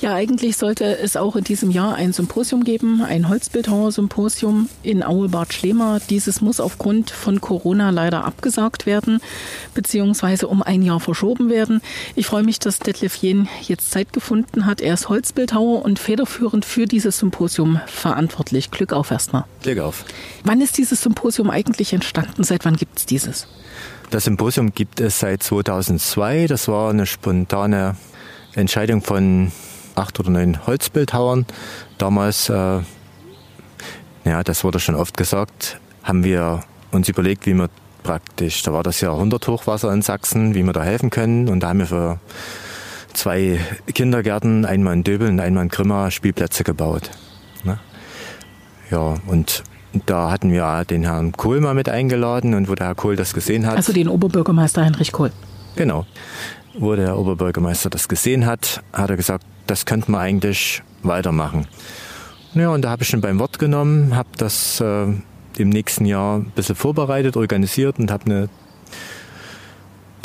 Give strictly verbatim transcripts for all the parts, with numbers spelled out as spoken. Ja, eigentlich sollte es auch in diesem Jahr ein Symposium geben, ein Holzbildhauersymposium in Aue Bad Schlema. Dieses muss aufgrund von Corona leider abgesagt werden, beziehungsweise um ein Jahr verschoben werden. Ich freue mich, dass Detlef Jähn jetzt Zeit gefunden hat. Er ist Holzbildhauer und federführend für dieses Symposium verantwortlich. Glück auf erstmal. Glück auf. Wann ist dieses Symposium eigentlich entstanden? Seit wann gibt es dieses? Das Symposium gibt es seit zweitausendzwei. Das war eine spontane Entscheidung von acht oder neun Holzbildhauern. Damals, äh, ja, das wurde schon oft gesagt, haben wir uns überlegt, wie wir praktisch, da war das Jahrhunderthochwasser in Sachsen, wie wir da helfen können. Und da haben wir für zwei Kindergärten, einmal in Döbeln und einmal in Grimma, Spielplätze gebaut. Ne? Ja, und da hatten wir den Herrn Kohl mal mit eingeladen, und wo der Herr Kohl das gesehen hat... Also den Oberbürgermeister Heinrich Kohl. Genau. Wo der Oberbürgermeister das gesehen hat, hat er gesagt, das könnte man eigentlich weitermachen. Ja, und da habe ich ihn beim Wort genommen, habe das äh, im nächsten Jahr ein bisschen vorbereitet, organisiert und habe eine,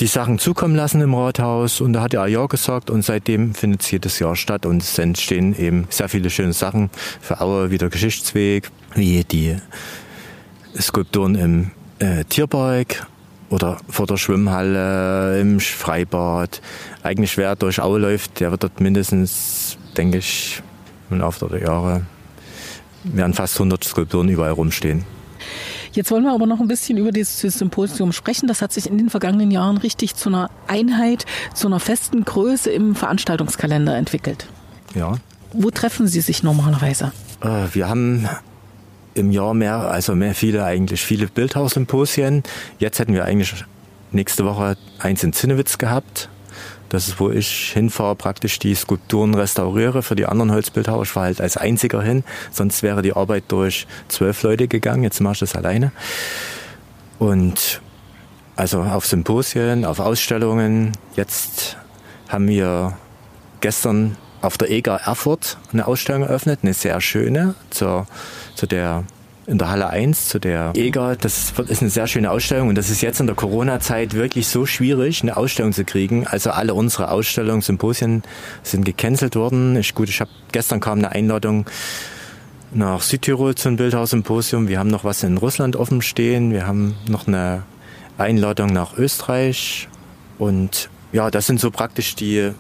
die Sachen zukommen lassen im Rathaus. Und da hat er ja gesagt, und seitdem findet es jedes Jahr statt. Und es entstehen eben sehr viele schöne Sachen für Aue, wie der Geschichtsweg, wie die Skulpturen im äh, Tierpark oder vor der Schwimmhalle, im Freibad. Eigentlich, wer durch Aue läuft, der wird dort mindestens, denke ich, im Laufe der Jahre, werden fast hundert Skulpturen überall rumstehen. Jetzt wollen wir aber noch ein bisschen über dieses Symposium sprechen. Das hat sich in den vergangenen Jahren richtig zu einer Einheit, zu einer festen Größe im Veranstaltungskalender entwickelt. Ja. Wo treffen Sie sich normalerweise? Äh, wir haben... im Jahr mehr, also mehr viele eigentlich, viele Bildhaussymposien. Jetzt hätten wir eigentlich nächste Woche eins in Zinnewitz gehabt. Das ist, wo ich hinfahre, praktisch die Skulpturen restauriere für die anderen Holzbildhauer. Ich fahre halt als einziger hin, sonst wäre die Arbeit durch zwölf Leute gegangen. Jetzt mache ich das alleine. Und also auf Symposien, auf Ausstellungen. Jetzt haben wir gestern auf der E G A Erfurt eine Ausstellung eröffnet, eine sehr schöne, zur, zu der, in der Halle eins, zu der E G A. Das ist eine sehr schöne Ausstellung, und das ist jetzt in der Corona-Zeit wirklich so schwierig, eine Ausstellung zu kriegen. Also alle unsere Ausstellungen, Symposien sind gecancelt worden. Ich, gut, ich habe gestern kam eine Einladung nach Südtirol zum Bildhaussymposium. Wir haben noch was in Russland offen stehen. Wir haben noch eine Einladung nach Österreich. Und ja, das sind so praktisch die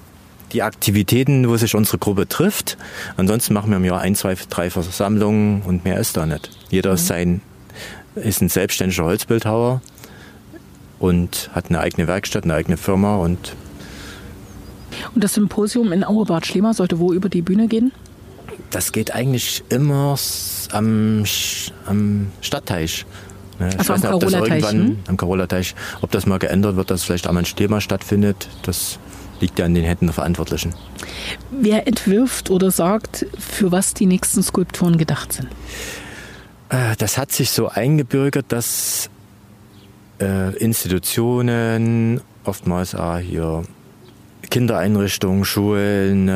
die Aktivitäten, wo sich unsere Gruppe trifft. Ansonsten machen wir im Jahr ein, zwei, drei Versammlungen, und mehr ist da nicht. Jeder mhm. ist, sein, ist ein selbstständiger Holzbildhauer und hat eine eigene Werkstatt, eine eigene Firma. Und, und das Symposium in Aue Bad Schlema sollte wo über die Bühne gehen? Das geht eigentlich immer am, am Stadtteich. Ich also weiß am nicht, ob das irgendwann hm? am Carola-Teich, ob das mal geändert wird, dass es vielleicht am Schlema stattfindet. Das liegt ja an den Händen der Verantwortlichen. Wer entwirft oder sagt, für was die nächsten Skulpturen gedacht sind? Das hat sich so eingebürgert, dass Institutionen, oftmals auch hier Kindereinrichtungen, Schulen,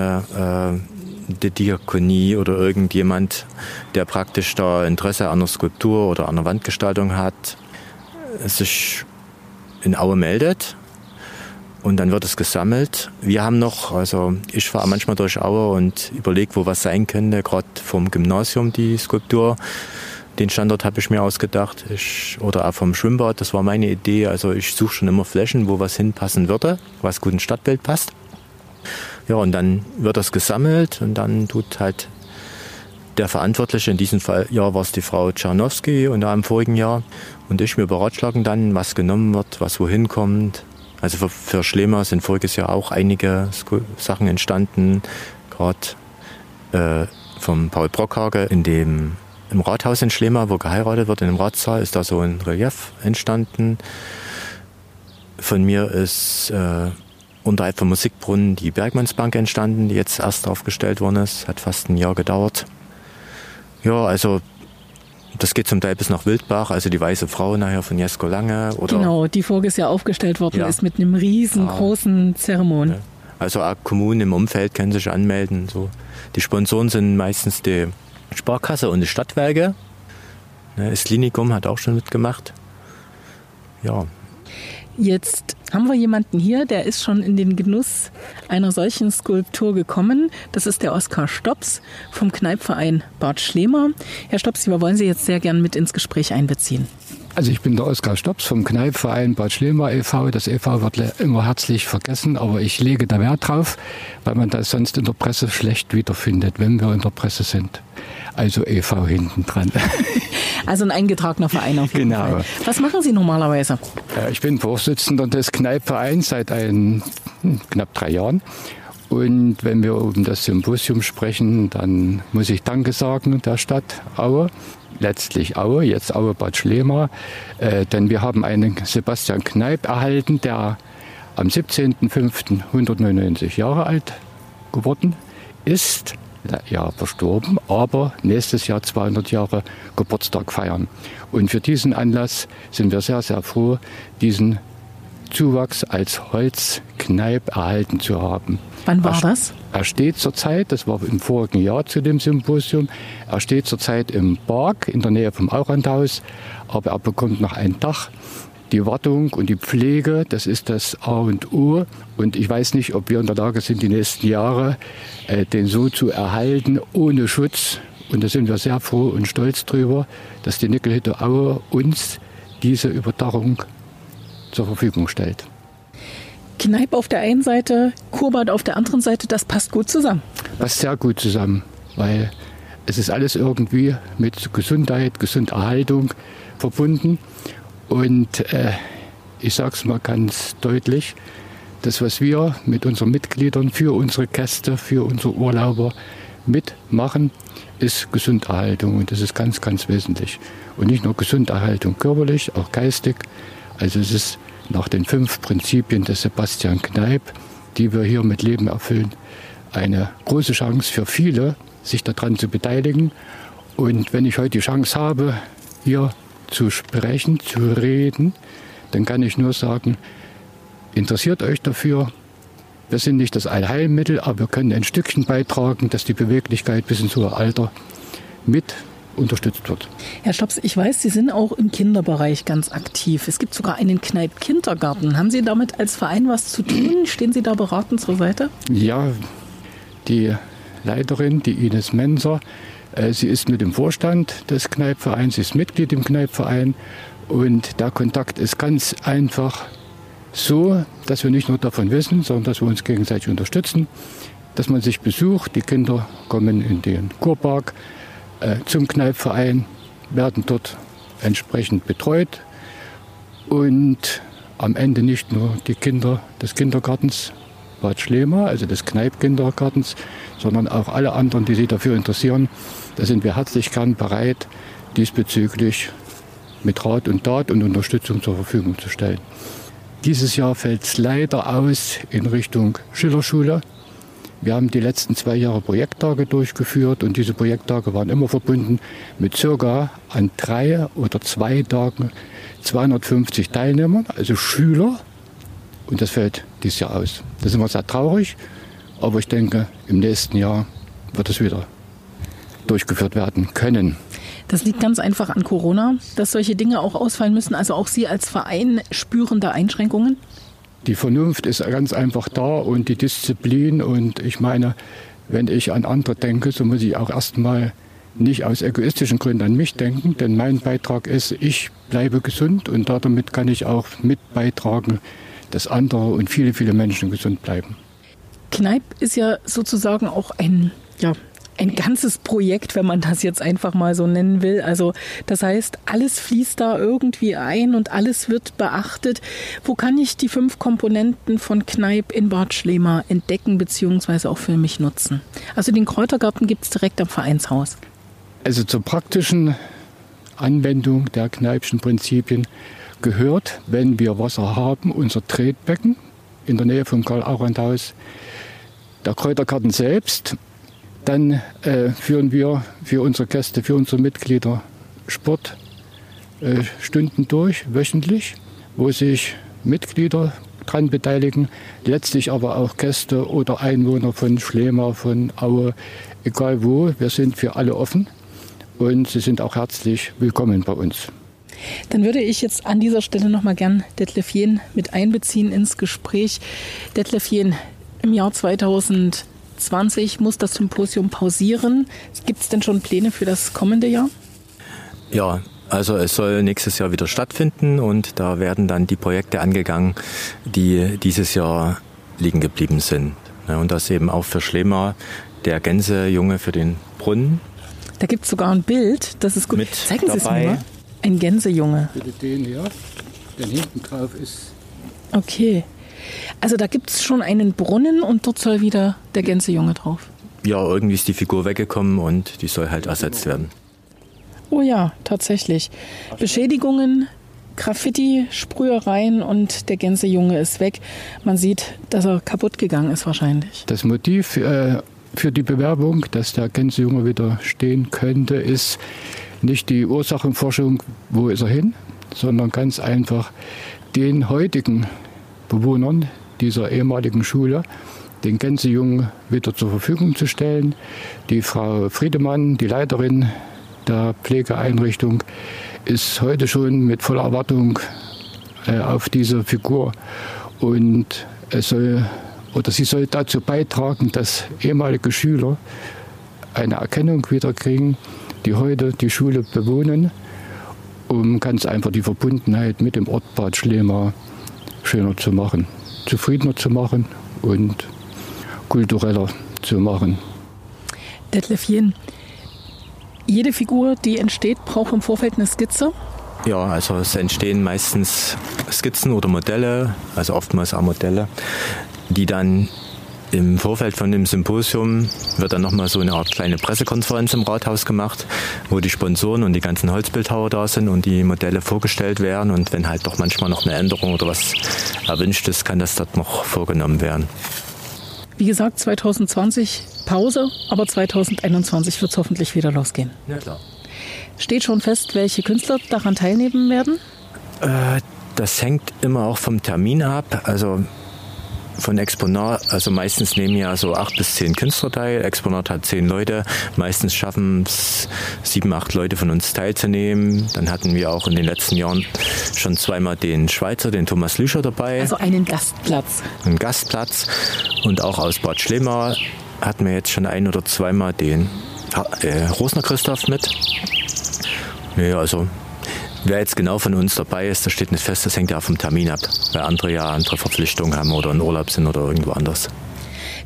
die Diakonie oder irgendjemand, der praktisch da Interesse an der Skulptur oder an der Wandgestaltung hat, sich in Aue meldet. Und dann wird es gesammelt. Wir haben noch, also ich fahre manchmal durch Aue und überlege, wo was sein könnte. Gerade vom Gymnasium die Skulptur, den Standort habe ich mir ausgedacht. Ich, oder auch vom Schwimmbad, das war meine Idee. Also ich suche schon immer Flächen, wo was hinpassen würde, was gut ins Stadtbild passt. Ja, und dann wird das gesammelt, und dann tut halt der Verantwortliche, in diesem Fall, ja, war es die Frau Czarnowski und da im vorigen Jahr, und ich mir beratschlagen dann, was genommen wird, was wohin kommt. Also für, für Schlema sind voriges Jahr auch einige Sachen entstanden, gerade äh, vom Paul Brockhage in dem, im Rathaus in Schlema, wo geheiratet wird, in dem Ratssaal, ist da so ein Relief entstanden. Von mir ist äh, unterhalb vom Musikbrunnen die Bergmannsbank entstanden, die jetzt erst aufgestellt worden ist, hat fast ein Jahr gedauert. Ja, also... das geht zum Teil bis nach Wildbach, also die weiße Frau nachher von Jesko Lange. Oder genau, die voriges Jahr aufgestellt worden ja. ist mit einem riesengroßen ah. Zeremon. Ja. Also auch Kommunen im Umfeld können sich anmelden. So. Die Sponsoren sind meistens die Sparkasse und die Stadtwerke. Das Klinikum hat auch schon mitgemacht. Ja. Jetzt haben wir jemanden hier, der ist schon in den Genuss einer solchen Skulptur gekommen. Das ist der Oskar Stopps vom Kneippverein Bad Schlema. Herr Stopps, wir wollen Sie jetzt sehr gern mit ins Gespräch einbeziehen. Also ich bin der Oskar Stopps vom Kneippverein Bad Schlema e V Das e V wird immer herzlich vergessen, aber ich lege da Wert drauf, weil man das sonst in der Presse schlecht wiederfindet, wenn wir in der Presse sind. Also e V hinten dran. Also ein eingetragener Verein auf jeden Fall. Genau. Was machen Sie normalerweise? Ich bin Vorsitzender des Kneippvereins seit ein, knapp drei Jahren. Und wenn wir um das Symposium sprechen, dann muss ich Danke sagen der Stadt Aue. Letztlich Aue, jetzt Aue Bad Schlema. Äh, denn wir haben einen Sebastian Kneipp erhalten, der am siebzehnten fünften hundertneunundneunzig Jahre alt geworden ist. Ja, verstorben, aber nächstes Jahr zweihundert Jahre Geburtstag feiern. Und für diesen Anlass sind wir sehr, sehr froh, diesen Zuwachs als Holzkneip erhalten zu haben. Wann war er, das? Er steht zurzeit, das war im vorigen Jahr zu dem Symposium, er steht zurzeit im Park in der Nähe vom Aurandhaus, aber er bekommt noch ein Dach. Die Wartung und die Pflege, das ist das A und O. Und ich weiß nicht, ob wir in der Lage sind, die nächsten Jahre äh, den so zu erhalten, ohne Schutz. Und da sind wir sehr froh und stolz drüber, dass die Nickelhütte Aue uns diese Überdachung zur Verfügung stellt. Kneipp auf der einen Seite, Kurbad auf der anderen Seite, das passt gut zusammen. Passt sehr gut zusammen, weil es ist alles irgendwie mit Gesundheit, Gesunderhaltung verbunden. Und äh, ich sage es mal ganz deutlich, das, was wir mit unseren Mitgliedern für unsere Gäste, für unsere Urlauber mitmachen, ist Gesunderhaltung. Und das ist ganz, ganz wesentlich. Und nicht nur Gesunderhaltung körperlich, auch geistig. Also es ist nach den fünf Prinzipien des Sebastian Kneipp, die wir hier mit Leben erfüllen, eine große Chance für viele, sich daran zu beteiligen. Und wenn ich heute die Chance habe, hier zu sprechen, zu reden, dann kann ich nur sagen, interessiert euch dafür. Wir sind nicht das Allheilmittel, aber wir können ein Stückchen beitragen, dass die Beweglichkeit bis ins hohe Alter mit unterstützt wird. Herr Stopps, ich weiß, Sie sind auch im Kinderbereich ganz aktiv. Es gibt sogar einen Kneipp-Kindergarten. Haben Sie damit als Verein was zu tun? Stehen Sie da beratend zur Seite? Ja, die Leiterin, die Ines Menser, sie ist mit dem Vorstand des Kneippvereins, sie ist Mitglied im Kneippverein und der Kontakt ist ganz einfach so, dass wir nicht nur davon wissen, sondern dass wir uns gegenseitig unterstützen, dass man sich besucht. Die Kinder kommen in den Kurpark äh, zum Kneippverein, werden dort entsprechend betreut und am Ende nicht nur die Kinder des Kindergartens Bad Schlema, also des Kneipp-Kindergartens, sondern auch alle anderen, die sich dafür interessieren. Da sind wir herzlich gern bereit, diesbezüglich mit Rat und Tat und Unterstützung zur Verfügung zu stellen. Dieses Jahr fällt es leider aus in Richtung Schillerschule. Wir haben die letzten zwei Jahre Projekttage durchgeführt und diese Projekttage waren immer verbunden mit circa an drei oder zwei Tagen zweihundertfünfzig Teilnehmern, also Schüler. Und das fällt dieses Jahr aus. Da sind wir sehr traurig, aber ich denke, im nächsten Jahr wird es wieder durchgeführt werden können. Das liegt ganz einfach an Corona, dass solche Dinge auch ausfallen müssen. Also auch Sie als Verein spüren da Einschränkungen? Die Vernunft ist ganz einfach da und die Disziplin. Und ich meine, wenn ich an andere denke, so muss ich auch erstmal nicht aus egoistischen Gründen an mich denken. Denn mein Beitrag ist, ich bleibe gesund und damit kann ich auch mit beitragen, dass andere und viele, viele Menschen gesund bleiben. Kneipp ist ja sozusagen auch ein, ja, ein ganzes Projekt, wenn man das jetzt einfach mal so nennen will. Also das heißt, alles fließt da irgendwie ein und alles wird beachtet. Wo kann ich die fünf Komponenten von Kneipp in Bad Schlema entdecken bzw. auch für mich nutzen? Also den Kräutergarten gibt es direkt am Vereinshaus. Also zur praktischen Anwendung der Kneippschen Prinzipien gehört, wenn wir Wasser haben, unser Tretbecken in der Nähe vom Karl-Arendt-Haus, der Kräutergarten selbst. Dann äh, führen wir für unsere Gäste, für unsere Mitglieder Sportstunden äh, durch, wöchentlich, wo sich Mitglieder dran beteiligen, letztlich aber auch Gäste oder Einwohner von Schlema, von Aue, egal wo. Wir sind für alle offen und sie sind auch herzlich willkommen bei uns. Dann würde ich jetzt an dieser Stelle nochmal gern Detlef Jähn mit einbeziehen ins Gespräch. Detlef Jähn, im Jahr zweitausendzwanzig muss das Symposium pausieren. Gibt es denn schon Pläne für das kommende Jahr? Ja, also es soll nächstes Jahr wieder stattfinden und da werden dann die Projekte angegangen, die dieses Jahr liegen geblieben sind. Und das eben auch für Schlema, der Gänsejunge für den Brunnen. Da gibt es sogar ein Bild, das ist gut. Mit Zeigen Sie es mir mal. Ein Gänsejunge. Bitte den hier, denn hinten drauf ist... Okay, also da gibt es schon einen Brunnen und dort soll wieder der Gänsejunge drauf. Ja, irgendwie ist die Figur weggekommen und die soll halt ersetzt werden. Oh ja, tatsächlich. Beschädigungen, Graffiti, Sprühereien und der Gänsejunge ist weg. Man sieht, dass er kaputt gegangen ist wahrscheinlich. Das Motiv äh, für die Bewerbung, dass der Gänsejunge wieder stehen könnte, ist nicht die Ursachenforschung, wo ist er hin, sondern ganz einfach den heutigen Bewohnern dieser ehemaligen Schule den Gänsejungen wieder zur Verfügung zu stellen. Die Frau Friedemann, die Leiterin der Pflegeeinrichtung, ist heute schon mit voller Erwartung äh, auf diese Figur. Und es soll, oder sie soll dazu beitragen, dass ehemalige Schüler eine Erkennung wieder kriegen, die heute die Schule bewohnen, um ganz einfach die Verbundenheit mit dem Ort Bad Schlema schöner zu machen, zufriedener zu machen und kultureller zu machen. Detlef Jähn, jede Figur, die entsteht, braucht im Vorfeld eine Skizze? Ja, also es entstehen meistens Skizzen oder Modelle, also oftmals auch Modelle, die dann im Vorfeld von dem Symposium wird dann nochmal so eine Art kleine Pressekonferenz im Rathaus gemacht, wo die Sponsoren und die ganzen Holzbildhauer da sind und die Modelle vorgestellt werden. Und wenn halt doch manchmal noch eine Änderung oder was erwünscht ist, kann das dort noch vorgenommen werden. Wie gesagt, zweitausendzwanzig Pause, aber zweitausendeinundzwanzig wird es hoffentlich wieder losgehen. Ja, klar. Steht schon fest, welche Künstler daran teilnehmen werden? Äh, das hängt immer auch vom Termin ab. Also von exponaRT, also meistens nehmen ja so acht bis zehn Künstler teil, exponaRT hat zehn Leute, meistens schaffen es sieben, acht Leute von uns teilzunehmen. Dann hatten wir auch in den letzten Jahren schon zweimal den Schweizer, den Thomas Lüscher dabei. Also einen Gastplatz. Einen Gastplatz und auch aus Bad Schlema hatten wir jetzt schon ein- oder zweimal den äh, Rosner Christoph mit. Ja, also wer jetzt genau von uns dabei ist, das steht nicht fest, das hängt ja vom Termin ab, weil andere ja andere Verpflichtungen haben oder in Urlaub sind oder irgendwo anders.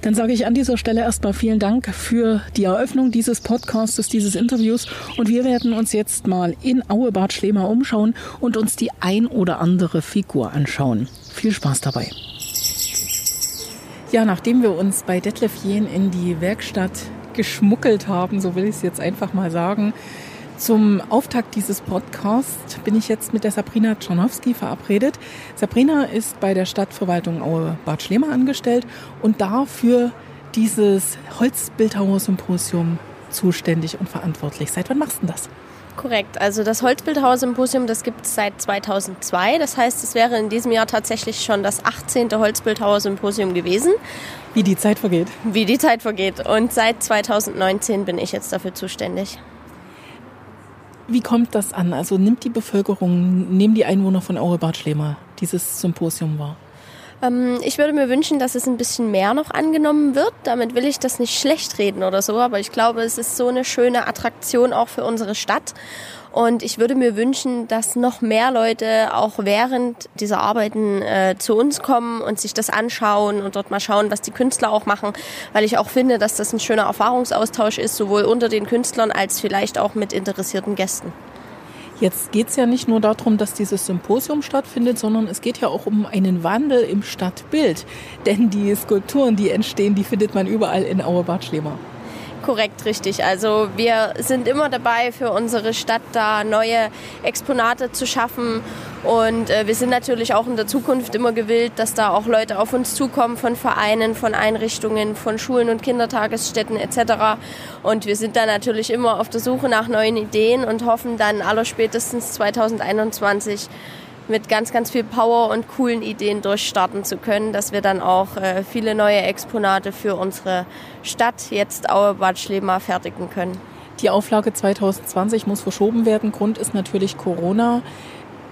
Dann sage ich an dieser Stelle erstmal vielen Dank für die Eröffnung dieses Podcasts, dieses Interviews. Und wir werden uns jetzt mal in Aue Bad Schlema umschauen und uns die ein oder andere Figur anschauen. Viel Spaß dabei. Ja, nachdem wir uns bei Detlef Jähn in die Werkstatt geschmuggelt haben, so will ich es jetzt einfach mal sagen, zum Auftakt dieses Podcasts bin ich jetzt mit der Sabrina Czarnowski verabredet. Sabrina ist bei der Stadtverwaltung Aue Bad Schlema angestellt und dafür dieses Holzbildhauersymposium zuständig und verantwortlich. Seit wann machst du denn das? Korrekt, also das Holzbildhauersymposium, das gibt es seit zweitausendzwei. Das heißt, es wäre in diesem Jahr tatsächlich schon das achtzehnte Holzbildhauersymposium gewesen. Wie die Zeit vergeht. Wie die Zeit vergeht. Und seit zweitausendneunzehn bin ich jetzt dafür zuständig. Wie kommt das an? Also nimmt die Bevölkerung, nehmen die Einwohner von Aue Bad Schlema dieses Symposium wahr? Ähm, ich würde mir wünschen, dass es ein bisschen mehr noch angenommen wird. Damit will ich das nicht schlecht reden oder so, aber ich glaube, es ist so eine schöne Attraktion auch für unsere Stadt. Und ich würde mir wünschen, dass noch mehr Leute auch während dieser Arbeiten äh, zu uns kommen und sich das anschauen und dort mal schauen, was die Künstler auch machen. Weil ich auch finde, dass das ein schöner Erfahrungsaustausch ist, sowohl unter den Künstlern als vielleicht auch mit interessierten Gästen. Jetzt geht es ja nicht nur darum, dass dieses Symposium stattfindet, sondern es geht ja auch um einen Wandel im Stadtbild. Denn die Skulpturen, die entstehen, die findet man überall in Aue Bad Schlema. Korrekt, richtig. Also wir sind immer dabei, für unsere Stadt da neue Exponate zu schaffen. Und äh, wir sind natürlich auch in der Zukunft immer gewillt, dass da auch Leute auf uns zukommen von Vereinen, von Einrichtungen, von Schulen und Kindertagesstätten et cetera. Und wir sind da natürlich immer auf der Suche nach neuen Ideen und hoffen dann allerspätestens zweitausendeinundzwanzig mit ganz, ganz viel Power und coolen Ideen durchstarten zu können, dass wir dann auch äh, viele neue Exponate für unsere Stadt, jetzt Aue Bad Schlema, fertigen können. Die Auflage zwanzig zwanzig muss verschoben werden. Grund ist natürlich Corona.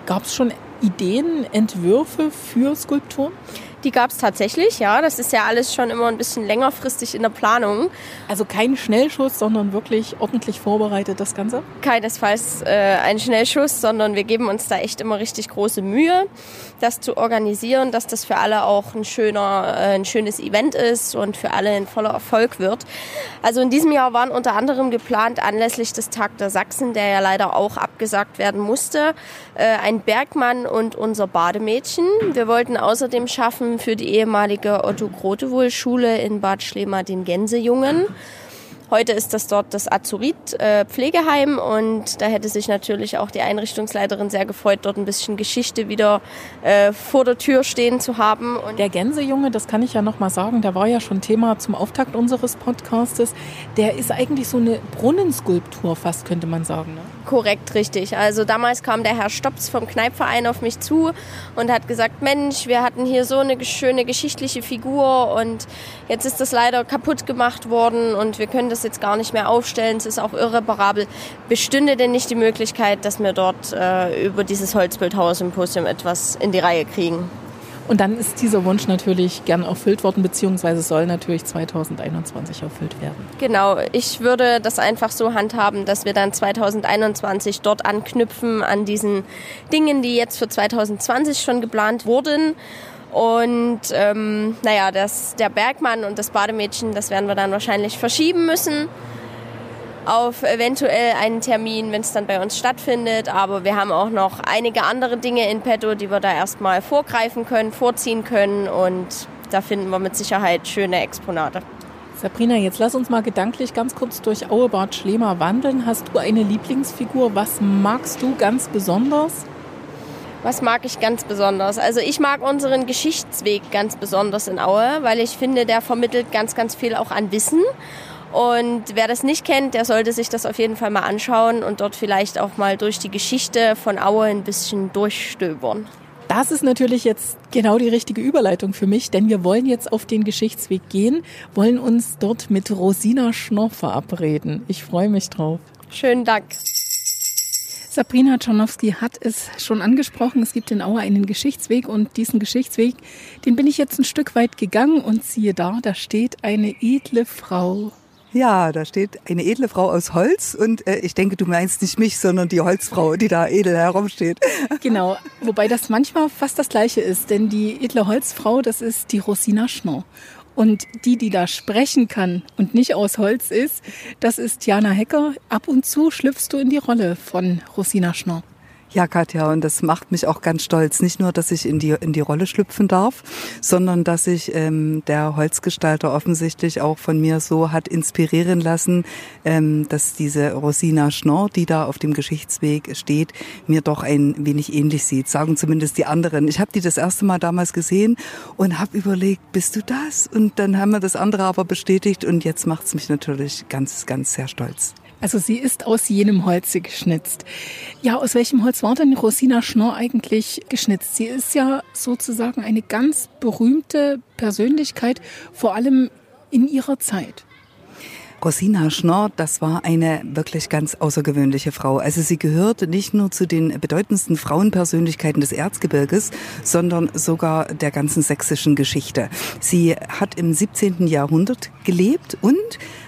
Gab es schon Ideen, Entwürfe für Skulpturen? Die gab es tatsächlich, ja. Das ist ja alles schon immer ein bisschen längerfristig in der Planung. Also kein Schnellschuss, sondern wirklich ordentlich vorbereitet das Ganze? Keinesfalls äh, ein Schnellschuss, sondern wir geben uns da echt immer richtig große Mühe, das zu organisieren, dass das für alle auch ein schöner, äh, ein schönes Event ist und für alle ein voller Erfolg wird. Also in diesem Jahr waren unter anderem geplant, anlässlich des Tag der Sachsen, der ja leider auch abgesagt werden musste, äh, ein Bergmann und unser Bademädchen. Wir wollten außerdem schaffen, für die ehemalige Otto-Grotewohl-Schule in Bad Schlema den Gänsejungen. Heute ist das dort das Azurit-Pflegeheim und da hätte sich natürlich auch die Einrichtungsleiterin sehr gefreut, dort ein bisschen Geschichte wieder äh, vor der Tür stehen zu haben. Und der Gänsejunge, das kann ich ja nochmal sagen, der war ja schon Thema zum Auftakt unseres Podcastes, der ist eigentlich so eine Brunnenskulptur fast, könnte man sagen, ne? Korrekt, richtig. Also damals kam der Herr Stopps vom Kneippverein auf mich zu und hat gesagt, Mensch, wir hatten hier so eine schöne geschichtliche Figur und jetzt ist das leider kaputt gemacht worden und wir können das jetzt gar nicht mehr aufstellen, es ist auch irreparabel. Bestünde denn nicht die Möglichkeit, dass wir dort äh, über dieses Holzbildhauersymposium etwas in die Reihe kriegen? Und dann ist dieser Wunsch natürlich gern erfüllt worden, beziehungsweise soll natürlich zwanzig einundzwanzig erfüllt werden. Genau, ich würde das einfach so handhaben, dass wir dann zwanzig einundzwanzig dort anknüpfen an diesen Dingen, die jetzt für zwanzig zwanzig schon geplant wurden. Und ähm, naja, das, der Bergmann und das Bademädchen, das werden wir dann wahrscheinlich verschieben müssen auf eventuell einen Termin, wenn es dann bei uns stattfindet. Aber wir haben auch noch einige andere Dinge in petto, die wir da erstmal vorgreifen können, vorziehen können. Und da finden wir mit Sicherheit schöne Exponate. Sabrina, jetzt lass uns mal gedanklich ganz kurz durch Aue Bad Schlema wandeln. Hast du eine Lieblingsfigur? Was magst du ganz besonders? Was mag ich ganz besonders? Also ich mag unseren Geschichtsweg ganz besonders in Aue, weil ich finde, der vermittelt ganz, ganz viel auch an Wissen. Und wer das nicht kennt, der sollte sich das auf jeden Fall mal anschauen und dort vielleicht auch mal durch die Geschichte von Aue ein bisschen durchstöbern. Das ist natürlich jetzt genau die richtige Überleitung für mich, denn wir wollen jetzt auf den Geschichtsweg gehen, wollen uns dort mit Rosina Schnorr verabreden. Ich freue mich drauf. Schönen Dank. Sabrina Czarnowski hat es schon angesprochen, es gibt in Aue einen Geschichtsweg und diesen Geschichtsweg, den bin ich jetzt ein Stück weit gegangen und siehe da, da steht eine edle Frau. Ja, da steht eine edle Frau aus Holz und äh, ich denke, du meinst nicht mich, sondern die Holzfrau, die da edel herumsteht. Genau, wobei das manchmal fast das Gleiche ist, denn die edle Holzfrau, das ist die Rosina Schnorr. Und die, die da sprechen kann und nicht aus Holz ist, das ist Jana Hecker. Ab und zu schlüpfst du in die Rolle von Rosina Schnorr. Ja, Katja, und das macht mich auch ganz stolz. Nicht nur, dass ich in die, in die Rolle schlüpfen darf, sondern dass ich ähm, der Holzgestalter offensichtlich auch von mir so hat inspirieren lassen, ähm, dass diese Rosina Schnorr, die da auf dem Geschichtsweg steht, mir doch ein wenig ähnlich sieht, sagen zumindest die anderen. Ich habe die das erste Mal damals gesehen und habe überlegt, bist du das? Und dann haben wir das andere aber bestätigt und jetzt macht's mich natürlich ganz, ganz sehr stolz. Also sie ist aus jenem Holze geschnitzt. Ja, aus welchem Holz war denn Rosina Schnorr eigentlich geschnitzt? Sie ist ja sozusagen eine ganz berühmte Persönlichkeit, vor allem in ihrer Zeit. Rosina Schnorr, das war eine wirklich ganz außergewöhnliche Frau. Also sie gehörte nicht nur zu den bedeutendsten Frauenpersönlichkeiten des Erzgebirges, sondern sogar der ganzen sächsischen Geschichte. Sie hat im siebzehnten Jahrhundert gelebt und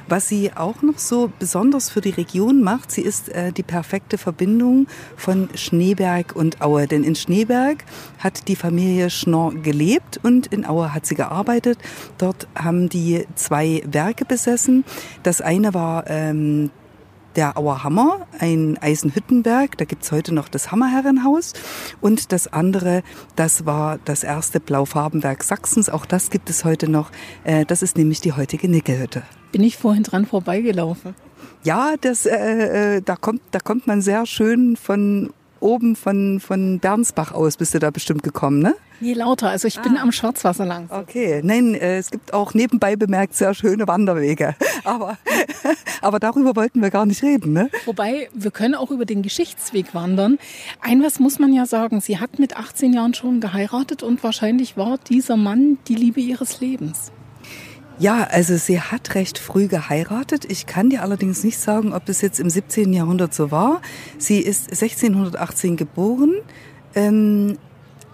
was sie auch noch so besonders für die Region macht, sie ist äh, die perfekte Verbindung von Schneeberg und Aue. Denn in Schneeberg hat die Familie Schnorr gelebt und in Aue hat sie gearbeitet. Dort haben die zwei Werke besessen. Das eine war ähm, der Auer Hammer, ein Eisenhüttenwerk. Da gibt's heute noch das Hammerherrenhaus. Und das andere, das war das erste Blaufarbenwerk Sachsens. Auch das gibt es heute noch. Äh, das ist nämlich die heutige Nickelhütte. Bin ich vorhin dran vorbeigelaufen? Ja, das, äh, da kommt, da kommt man sehr schön von oben von, von Bernsbach aus, bist du da bestimmt gekommen, ne? Nee, lauter. Also ich ah. bin am Schwarzwasser lang. Okay, nein, es gibt auch nebenbei bemerkt sehr schöne Wanderwege. Aber, aber darüber wollten wir gar nicht reden, ne? Wobei, wir können auch über den Geschichtsweg wandern. Ein was muss man ja sagen, sie hat mit achtzehn Jahren schon geheiratet und wahrscheinlich war dieser Mann die Liebe ihres Lebens. Ja, also sie hat recht früh geheiratet. Ich kann dir allerdings nicht sagen, ob das jetzt im siebzehnten Jahrhundert so war. Sie ist sechzehnhundertachtzehn geboren. Ähm,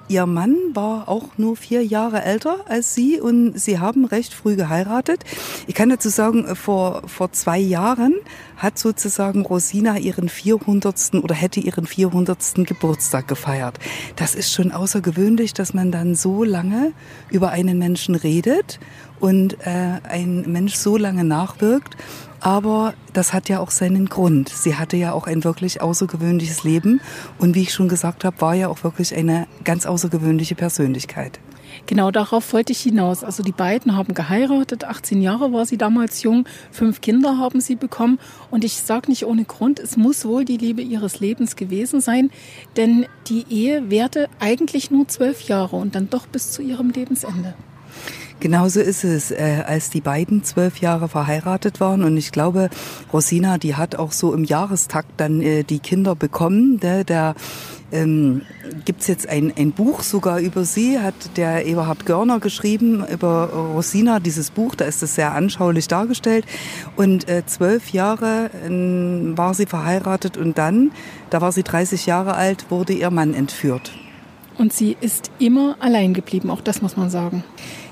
ihr Mann war auch nur vier Jahre älter als sie und sie haben recht früh geheiratet. Ich kann dazu sagen, vor, vor zwei Jahren hat sozusagen Rosina ihren vierhundertsten oder hätte ihren vierhundertsten Geburtstag gefeiert. Das ist schon außergewöhnlich, dass man dann so lange über einen Menschen redet und äh, ein Mensch so lange nachwirkt. Aber das hat ja auch seinen Grund. Sie hatte ja auch ein wirklich außergewöhnliches Leben. Und wie ich schon gesagt habe, war ja auch wirklich eine ganz außergewöhnliche Persönlichkeit. Genau, darauf wollte ich hinaus. Also die beiden haben geheiratet, achtzehn Jahre war sie damals jung, fünf Kinder haben sie bekommen. Und ich sage nicht ohne Grund, es muss wohl die Liebe ihres Lebens gewesen sein. Denn die Ehe währte eigentlich nur zwölf Jahre und dann doch bis zu ihrem Lebensende. Genauso ist es, äh, als die beiden zwölf Jahre verheiratet waren. Und ich glaube, Rosina, die hat auch so im Jahrestakt dann äh, die Kinder bekommen. Da, da ähm, gibt's jetzt ein, ein Buch sogar über sie, hat der Eberhard Görner geschrieben über Rosina, dieses Buch. Da ist es sehr anschaulich dargestellt. Und äh, zwölf Jahre äh, war sie verheiratet und dann, da war sie dreißig Jahre alt, wurde ihr Mann entführt. Und sie ist immer allein geblieben, auch das muss man sagen.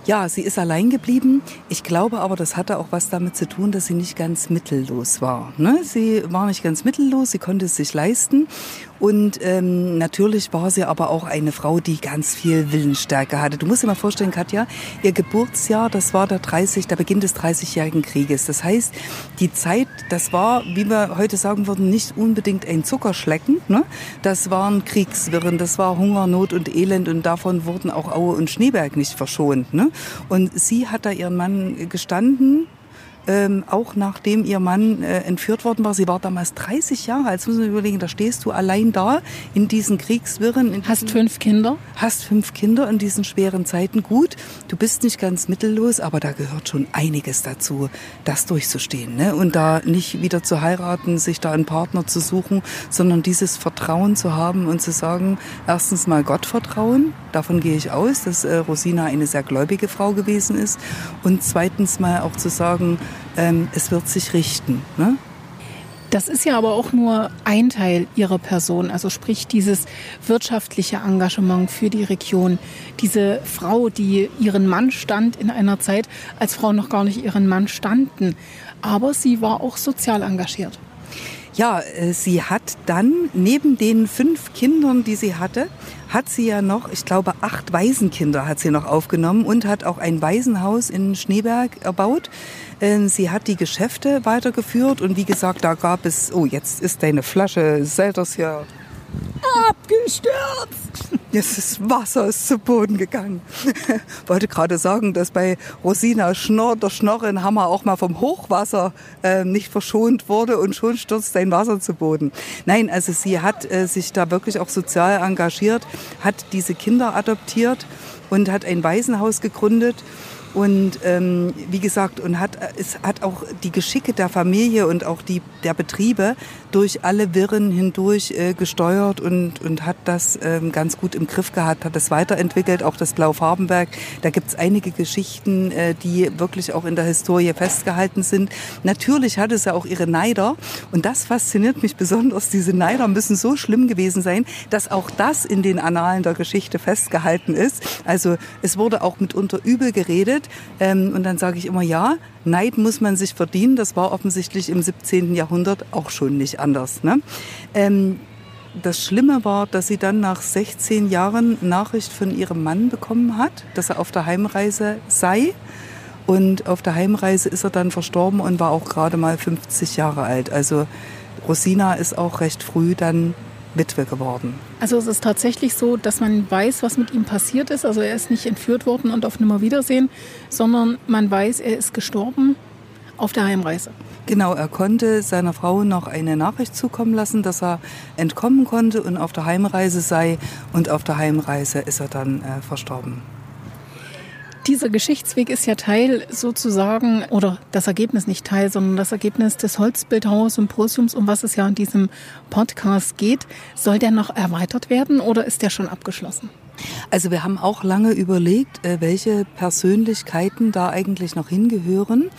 Ja, sie ist allein geblieben. Ich glaube aber, das hatte auch was damit zu tun, dass sie nicht ganz mittellos war. Ne? Sie war nicht ganz mittellos, sie konnte es sich leisten. Und ähm, natürlich war sie aber auch eine Frau, die ganz viel Willensstärke hatte. Du musst dir mal vorstellen, Katja, ihr Geburtsjahr, das war der dreißigste, der Beginn des dreißigjährigen Krieges. Das heißt, die Zeit, das war, wie wir heute sagen würden, nicht unbedingt ein Zuckerschlecken. Ne? Das waren Kriegswirren, das war Hunger, Not und Elend und davon wurden auch Aue und Schneeberg nicht verschont. Ne? Und sie hat da ihren Mann gestanden. Ähm, auch nachdem ihr Mann äh, entführt worden war. Sie war damals dreißig Jahre alt. Jetzt müssen wir überlegen, da stehst du allein da in diesen Kriegswirren. In hast diesen, fünf Kinder. Hast fünf Kinder in diesen schweren Zeiten. Gut, du bist nicht ganz mittellos, aber da gehört schon einiges dazu, das durchzustehen. Ne? Und da nicht wieder zu heiraten, sich da einen Partner zu suchen, sondern dieses Vertrauen zu haben und zu sagen, erstens mal Gott vertrauen. Davon gehe ich aus, dass äh, Rosina eine sehr gläubige Frau gewesen ist. Und zweitens mal auch zu sagen, Ähm, es wird sich richten. Ne? Das ist ja aber auch nur ein Teil ihrer Person, also sprich dieses wirtschaftliche Engagement für die Region. Diese Frau, die ihren Mann stand in einer Zeit, als Frauen noch gar nicht ihren Mann standen. Aber sie war auch sozial engagiert. Ja, sie hat dann neben den fünf Kindern, die sie hatte, hat sie ja noch, ich glaube, acht Waisenkinder hat sie noch aufgenommen und hat auch ein Waisenhaus in Schneeberg erbaut. Sie hat die Geschäfte weitergeführt und wie gesagt, da gab es, oh, jetzt ist deine Flasche, seid das ja abgestürzt. Jetzt ist Wasser ist zu Boden gegangen. Wollte gerade sagen, dass bei Rosina Schnorr, der Schnorrenhammer, auch mal vom Hochwasser äh, nicht verschont wurde und schon stürzt ein Wasser zu Boden. Nein, also sie hat äh, sich da wirklich auch sozial engagiert, hat diese Kinder adoptiert und hat ein Waisenhaus gegründet. Und ähm, wie gesagt, und hat, es hat auch die Geschicke der Familie und auch die der Betriebe durch alle Wirren hindurch äh, gesteuert und, und hat das ähm, ganz gut im Griff gehabt, hat es weiterentwickelt, auch das Blaufarbenwerk. Da gibt's einige Geschichten, äh, die wirklich auch in der Historie festgehalten sind. Natürlich hat es ja auch ihre Neider und das fasziniert mich besonders. Diese Neider müssen so schlimm gewesen sein, dass auch das in den Annalen der Geschichte festgehalten ist. Also es wurde auch mitunter übel geredet. Ähm, und dann sage ich immer, ja, Neid muss man sich verdienen. Das war offensichtlich im siebzehnten Jahrhundert auch schon nicht anders. Ne? Ähm, das Schlimme war, dass sie dann nach sechzehn Jahren Nachricht von ihrem Mann bekommen hat, dass er auf der Heimreise sei. Und auf der Heimreise ist er dann verstorben und war auch gerade mal fünfzig Jahre alt. Also Rosina ist auch recht früh dann Witwe geworden. Also es ist tatsächlich so, dass man weiß, was mit ihm passiert ist. Also er ist nicht entführt worden und auf Nimmerwiedersehen, sondern man weiß, er ist gestorben auf der Heimreise. Genau, er konnte seiner Frau noch eine Nachricht zukommen lassen, dass er entkommen konnte und auf der Heimreise sei. Und auf der Heimreise ist er dann äh, verstorben. Dieser Geschichtsweg ist ja Teil sozusagen, oder das Ergebnis nicht Teil, sondern das Ergebnis des Holzbildhauersymposiums, um was es ja in diesem Podcast geht. Soll der noch erweitert werden oder ist der schon abgeschlossen? Also wir haben auch lange überlegt, welche Persönlichkeiten da eigentlich noch hingehören.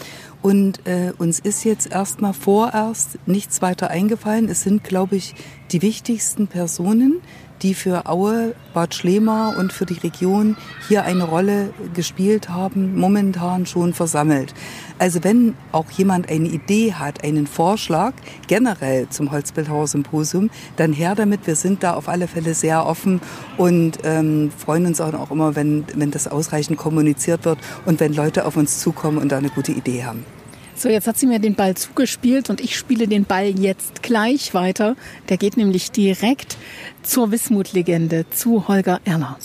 Und äh, uns ist jetzt erstmal vorerst nichts weiter eingefallen. Es sind, glaube ich, die wichtigsten Personen, die für Aue, Bad Schlema und für die Region hier eine Rolle gespielt haben, momentan schon versammelt. Also wenn auch jemand eine Idee hat, einen Vorschlag generell zum Holzbildhauersymposium, dann her damit. Wir sind da auf alle Fälle sehr offen und ähm, freuen uns auch immer, wenn, wenn das ausreichend kommuniziert wird und wenn Leute auf uns zukommen und da eine gute Idee haben. So, jetzt hat sie mir den Ball zugespielt und ich spiele den Ball jetzt gleich weiter. Der geht nämlich direkt zur Wismut-Legende, zu Holger Erler.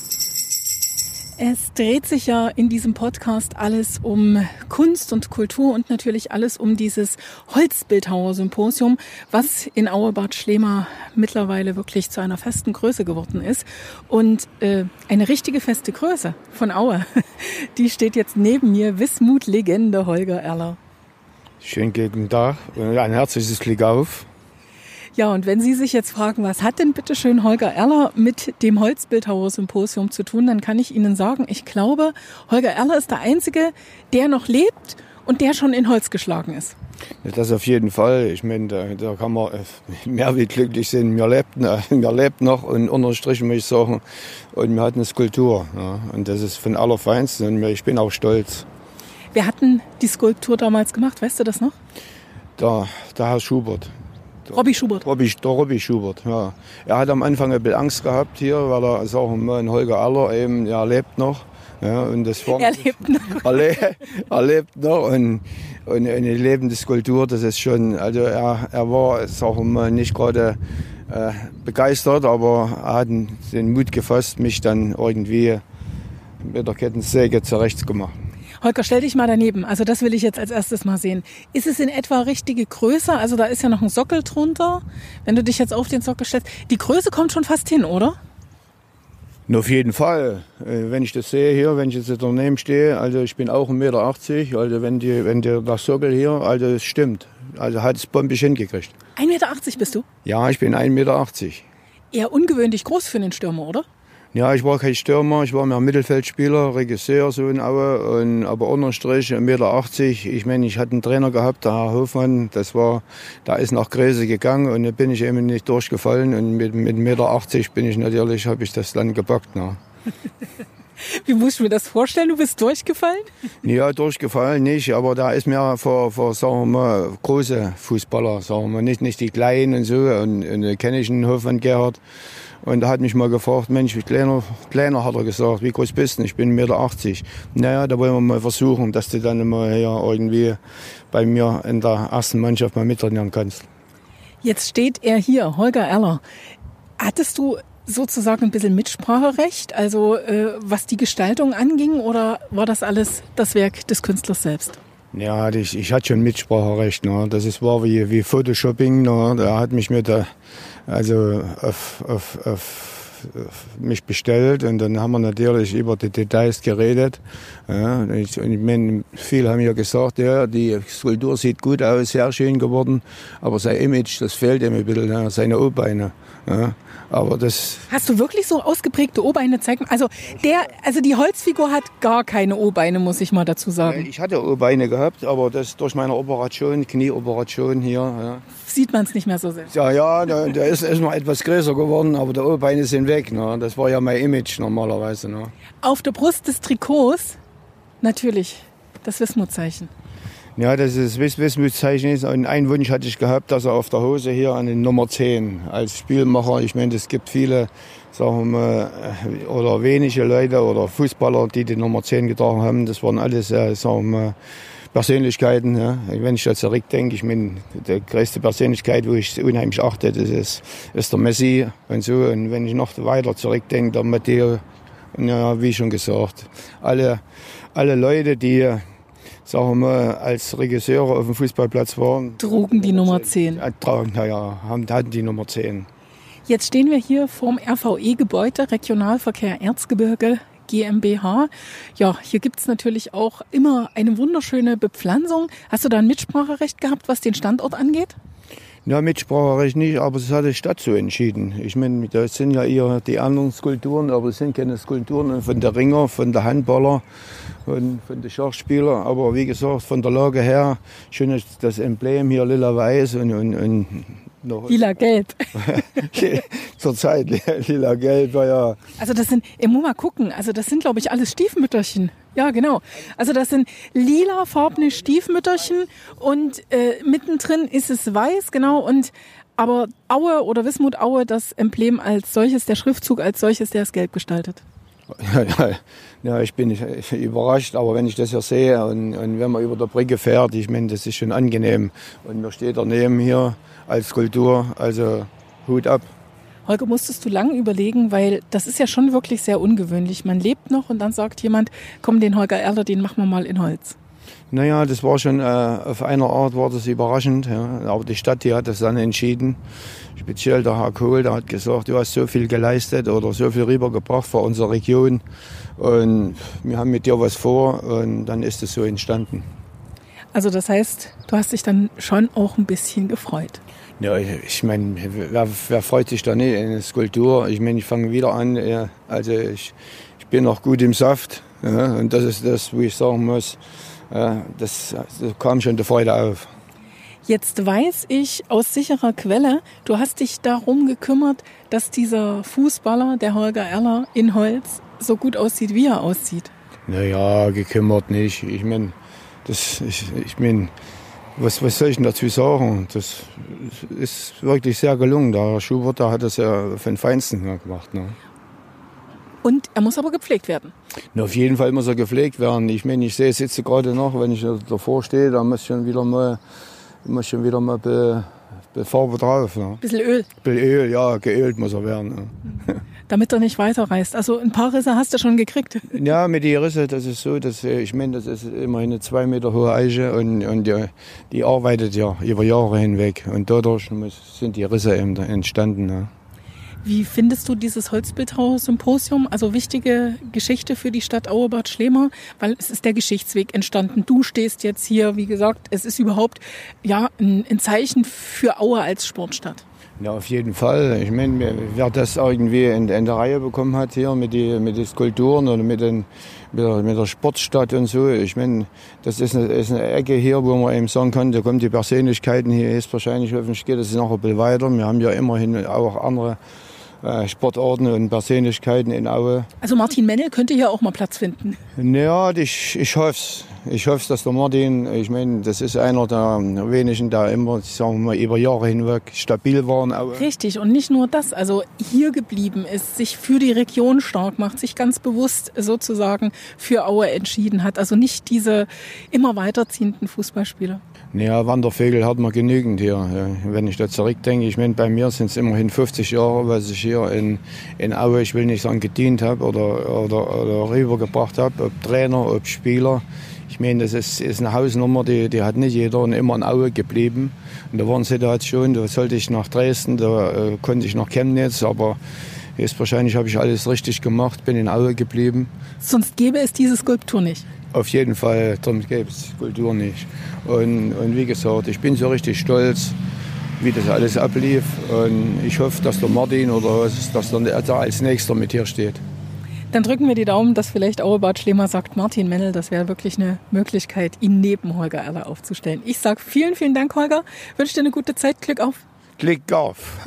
Es dreht sich ja in diesem Podcast alles um Kunst und Kultur und natürlich alles um dieses Holzbildhauersymposium, was in Aue Bad Schlema mittlerweile wirklich zu einer festen Größe geworden ist. Und äh, eine richtige feste Größe von Aue, die steht jetzt neben mir, Wismut-Legende Holger Erler. Schönen guten Tag und ein herzliches Glück auf. Ja, und wenn Sie sich jetzt fragen, was hat denn bitte schön Holger Erler mit dem Holzbildhauersymposium zu tun, dann kann ich Ihnen sagen, ich glaube, Holger Erler ist der Einzige, der noch lebt und der schon in Holz geschlagen ist. Das auf jeden Fall. Ich meine, da, da kann man mehr wie glücklich sein. Mir lebt, mir lebt noch und unterstrichen möchte ich sagen, und wir hatten eine Skulptur. Ja. Und das ist von allerfeinsten und ich bin auch stolz. Wir hatten die Skulptur damals gemacht, weißt du das noch? Der, der Herr Schubert. Der, Robby Schubert. Robby, der Robby Schubert, ja. Er hat am Anfang ein bisschen Angst gehabt hier, weil er ist auch ein Holger Erler, eben, er lebt noch. Ja, und das war, er lebt noch. Er, le, er lebt noch und, und eine lebende Skulptur, das ist schon, also er, er war, ist auch nicht gerade äh, begeistert, aber er hat den Mut gefasst, mich dann irgendwie mit der Kettensäge zurechtgemacht. Holger, stell dich mal daneben. Also das will ich jetzt als erstes mal sehen. Ist es in etwa richtige Größe? Also da ist ja noch ein Sockel drunter. Wenn du dich jetzt auf den Sockel stellst. Die Größe kommt schon fast hin, oder? Na, auf jeden Fall. Wenn ich das sehe hier, wenn ich jetzt daneben stehe, also ich bin auch eins Komma achtzig Meter, also wenn die, wenn der Sockel hier, also es stimmt. Also hat es bombisch hingekriegt. eins Komma achtzig Meter bist du? Ja, ich bin eins Komma achtzig Meter. Eher ungewöhnlich groß für den Stürmer, oder? Ja, ich war kein Stürmer, ich war mehr Mittelfeldspieler, Regisseur, so in Aue, und, aber unterm Strich eins Komma achtzig Meter. Ich meine, ich hatte einen Trainer gehabt, der Herr Hofmann, das war, da ist nach Gräse gegangen und da bin ich eben nicht durchgefallen und mit, mit eins Komma achtzig Meter bin ich natürlich, habe ich das dann gepackt. Ne? Wie muss ich mir das vorstellen? Du bist durchgefallen? Ja, durchgefallen nicht, aber da ist mir vor, vor sagen wir mal, große Fußballer, sagen wir mal, nicht, nicht die Kleinen und so. Und, und da kenne ich einen Hofmann Gerhard. Und da hat mich mal gefragt, Mensch, wie kleiner, kleiner hat er gesagt, wie groß bist du? Ich bin eins Komma achtzig Meter. Naja, da wollen wir mal versuchen, dass du dann mal hier irgendwie bei mir in der ersten Mannschaft mal mittrainieren kannst. Jetzt steht er hier, Holger Erler. Hattest du sozusagen ein bisschen Mitspracherecht, also äh, was die Gestaltung anging, oder war das alles das Werk des Künstlers selbst? Ja, ich, ich hatte schon Mitspracherecht. Ne? Das ist, war wie, wie Photoshopping. Ne? Da hat mich mir da, also auf, auf, auf, auf mich bestellt und dann haben wir natürlich über die Details geredet. Ja? Und ich, und ich meine, viele haben ja gesagt, ja, die Skulptur sieht gut aus, sehr schön geworden, aber sein Image, das fehlt ihm ein bisschen, ne? Seine O-Beine. Ja? Aber das hast du wirklich so ausgeprägte O-Beine? Zeig mal. Also, der, also die Holzfigur hat gar keine O-Beine, muss ich mal dazu sagen. Ich hatte O-Beine gehabt, aber das durch meine Operation, Knieoperation hier. Ja. Sieht man es nicht mehr so sehr. Ja, ja, der, der ist erstmal etwas größer geworden, aber die O-Beine sind weg. Ne? Das war ja mein Image normalerweise. Ne? Auf der Brust des Trikots natürlich das Wismutzeichen. Ja, das ist das Wismutszeichen ist. Und einen Wunsch hatte ich gehabt, dass er auf der Hose hier an den Nummer zehn als Spielmacher, ich meine, es gibt viele, sagen wir mal, oder wenige Leute oder Fußballer, die die Nummer zehn getragen haben. Das waren alles, äh, sagen wir mal, Persönlichkeiten. Ja. Wenn ich da zurückdenke, ich meine, die größte Persönlichkeit, wo ich unheimlich achte, das ist, ist der Messi und so. Und wenn ich noch weiter zurückdenke, der Matteo, ja, wie schon gesagt, alle, alle Leute, die, sagen wir mal, als Regisseure auf dem Fußballplatz waren. Trugen die Nummer zehn. Trugen, naja, hatten die Nummer zehn. Jetzt stehen wir hier vorm R V E-Gebäude, Regionalverkehr Erzgebirge GmbH. Ja, hier gibt es natürlich auch immer eine wunderschöne Bepflanzung. Hast du da ein Mitspracherecht gehabt, was den Standort angeht? Ja, mitspracherisch nicht, aber es hat die Stadt so entschieden. Ich meine, das sind ja eher die anderen Skulpturen, aber es sind keine Skulpturen von der Ringer, von der Handballer, von, von den Schachspielern. Aber wie gesagt, von der Lage her, schön ist das Emblem hier lila-weiß und, und, und noch lila-gelb. Zurzeit lila-gelb, ja. Also das sind, ich muss mal gucken, also das sind glaube ich alles Stiefmütterchen. Ja, genau. Also das sind lilafarbene Stiefmütterchen und äh, mittendrin ist es weiß, genau. Und aber Aue oder Wismut-Aue, das Emblem als solches, der Schriftzug als solches, der ist gelb gestaltet. Ja, ja, ja, ich bin überrascht, aber wenn ich das hier sehe und, und wenn man über der Brücke fährt, ich meine, das ist schon angenehm. Und mir steht daneben hier als Skulptur, also Hut ab. Holger, musstest du lange überlegen, weil das ist ja schon wirklich sehr ungewöhnlich. Man lebt noch und dann sagt jemand, komm, den Holger Erler, den machen wir mal in Holz. Naja, das war schon, äh, auf einer Art war das überraschend, ja. Aber die Stadt, die hat das dann entschieden. Speziell der Herr Kohl, der hat gesagt, du hast so viel geleistet oder so viel rübergebracht für unsere Region. Und wir haben mit dir was vor und dann ist es so entstanden. Also das heißt, du hast dich dann schon auch ein bisschen gefreut. Ja, ich meine, wer, wer freut sich da nicht in der Skulptur? Ich meine, ich fange wieder an, ja, also ich, ich bin noch gut im Saft. Ja, und das ist das, wo ich sagen muss, ja, das, das kam schon die Freude auf. Jetzt weiß ich aus sicherer Quelle, du hast dich darum gekümmert, dass dieser Fußballer, der Holger Erler in Holz, so gut aussieht, wie er aussieht. Naja, gekümmert nicht. Ich meine, das, ich, ich meine... Was, was soll ich denn dazu sagen? Das ist wirklich sehr gelungen. Der Schubert, der hat das ja von Feinsten gemacht. Ne? Und er muss aber gepflegt werden? Na, auf jeden Fall muss er gepflegt werden. Ich meine, ich sehe, sitze gerade noch, wenn ich davor stehe, da muss schon wieder mal, muss schon wieder mal be, be Farbe drauf. Ne? Bisschen Öl? Bisschen Öl, ja, geölt muss er werden. Ne? Damit er nicht weiterreißt. Also ein paar Risse hast du schon gekriegt. Ja, mit den Rissen, das ist so, dass, ich meine, das ist immerhin eine zwei Meter hohe Eiche und, und die, die arbeitet ja über Jahre hinweg. Und dadurch muss, sind die Risse eben entstanden. Ja. Wie findest du dieses Holzbildhauersymposium? Also wichtige Geschichte für die Stadt Aue Bad Schlema, weil es ist der Geschichtsweg entstanden. Du stehst jetzt hier, wie gesagt, es ist überhaupt ja, ein, ein Zeichen für Aue als Sportstadt. Ja, auf jeden Fall. Ich meine, wer das irgendwie in, in der Reihe bekommen hat hier mit den mit die Skulpturen oder mit, den, mit, der, mit der Sportstadt und so, ich meine, das ist eine, ist eine Ecke hier, wo man eben sagen kann, da kommen die Persönlichkeiten hier, ist wahrscheinlich, hoffentlich geht es noch ein bisschen weiter. Wir haben ja immerhin auch andere äh, Sportarten und Persönlichkeiten in Aue. Also Martin Mennel könnte hier auch mal Platz finden? Ja, ich, ich hoffe es. Ich hoffe, dass der Martin, ich meine, das ist einer der wenigen, der immer, sagen wir mal, über Jahre hinweg stabil waren. Richtig, und nicht nur das, also hier geblieben ist, sich für die Region stark macht, sich ganz bewusst sozusagen für Aue entschieden hat. Also nicht diese immer weiterziehenden Fußballspieler. Naja, Wandervögel hat man genügend hier. Wenn ich da zurückdenke, ich meine, bei mir sind es immerhin fünfzig Jahre, was ich hier in, in Aue, ich will nicht sagen, gedient habe oder, oder, oder rübergebracht habe, ob Trainer, ob Spieler. Ich meine, das ist, ist eine Hausnummer, die, die hat nicht jeder und immer in Aue geblieben. In der Warnsituation, da sollte ich nach Dresden, da äh, konnte ich nach Chemnitz, aber jetzt wahrscheinlich habe ich alles richtig gemacht, bin in Aue geblieben. Sonst gäbe es diese Skulptur nicht? Auf jeden Fall, sonst gäbe es Skulptur nicht. Und, und wie gesagt, ich bin so richtig stolz, wie das alles ablief. Und ich hoffe, dass der Martin oder was, dass der, der als Nächster mit hier steht. Dann drücken wir die Daumen, dass vielleicht Aue Bad Schlema sagt, Martin Mennel, das wäre wirklich eine Möglichkeit, ihn neben Holger Erler aufzustellen. Ich sage vielen, vielen Dank, Holger. Wünsche dir eine gute Zeit. Glück auf. Glück auf.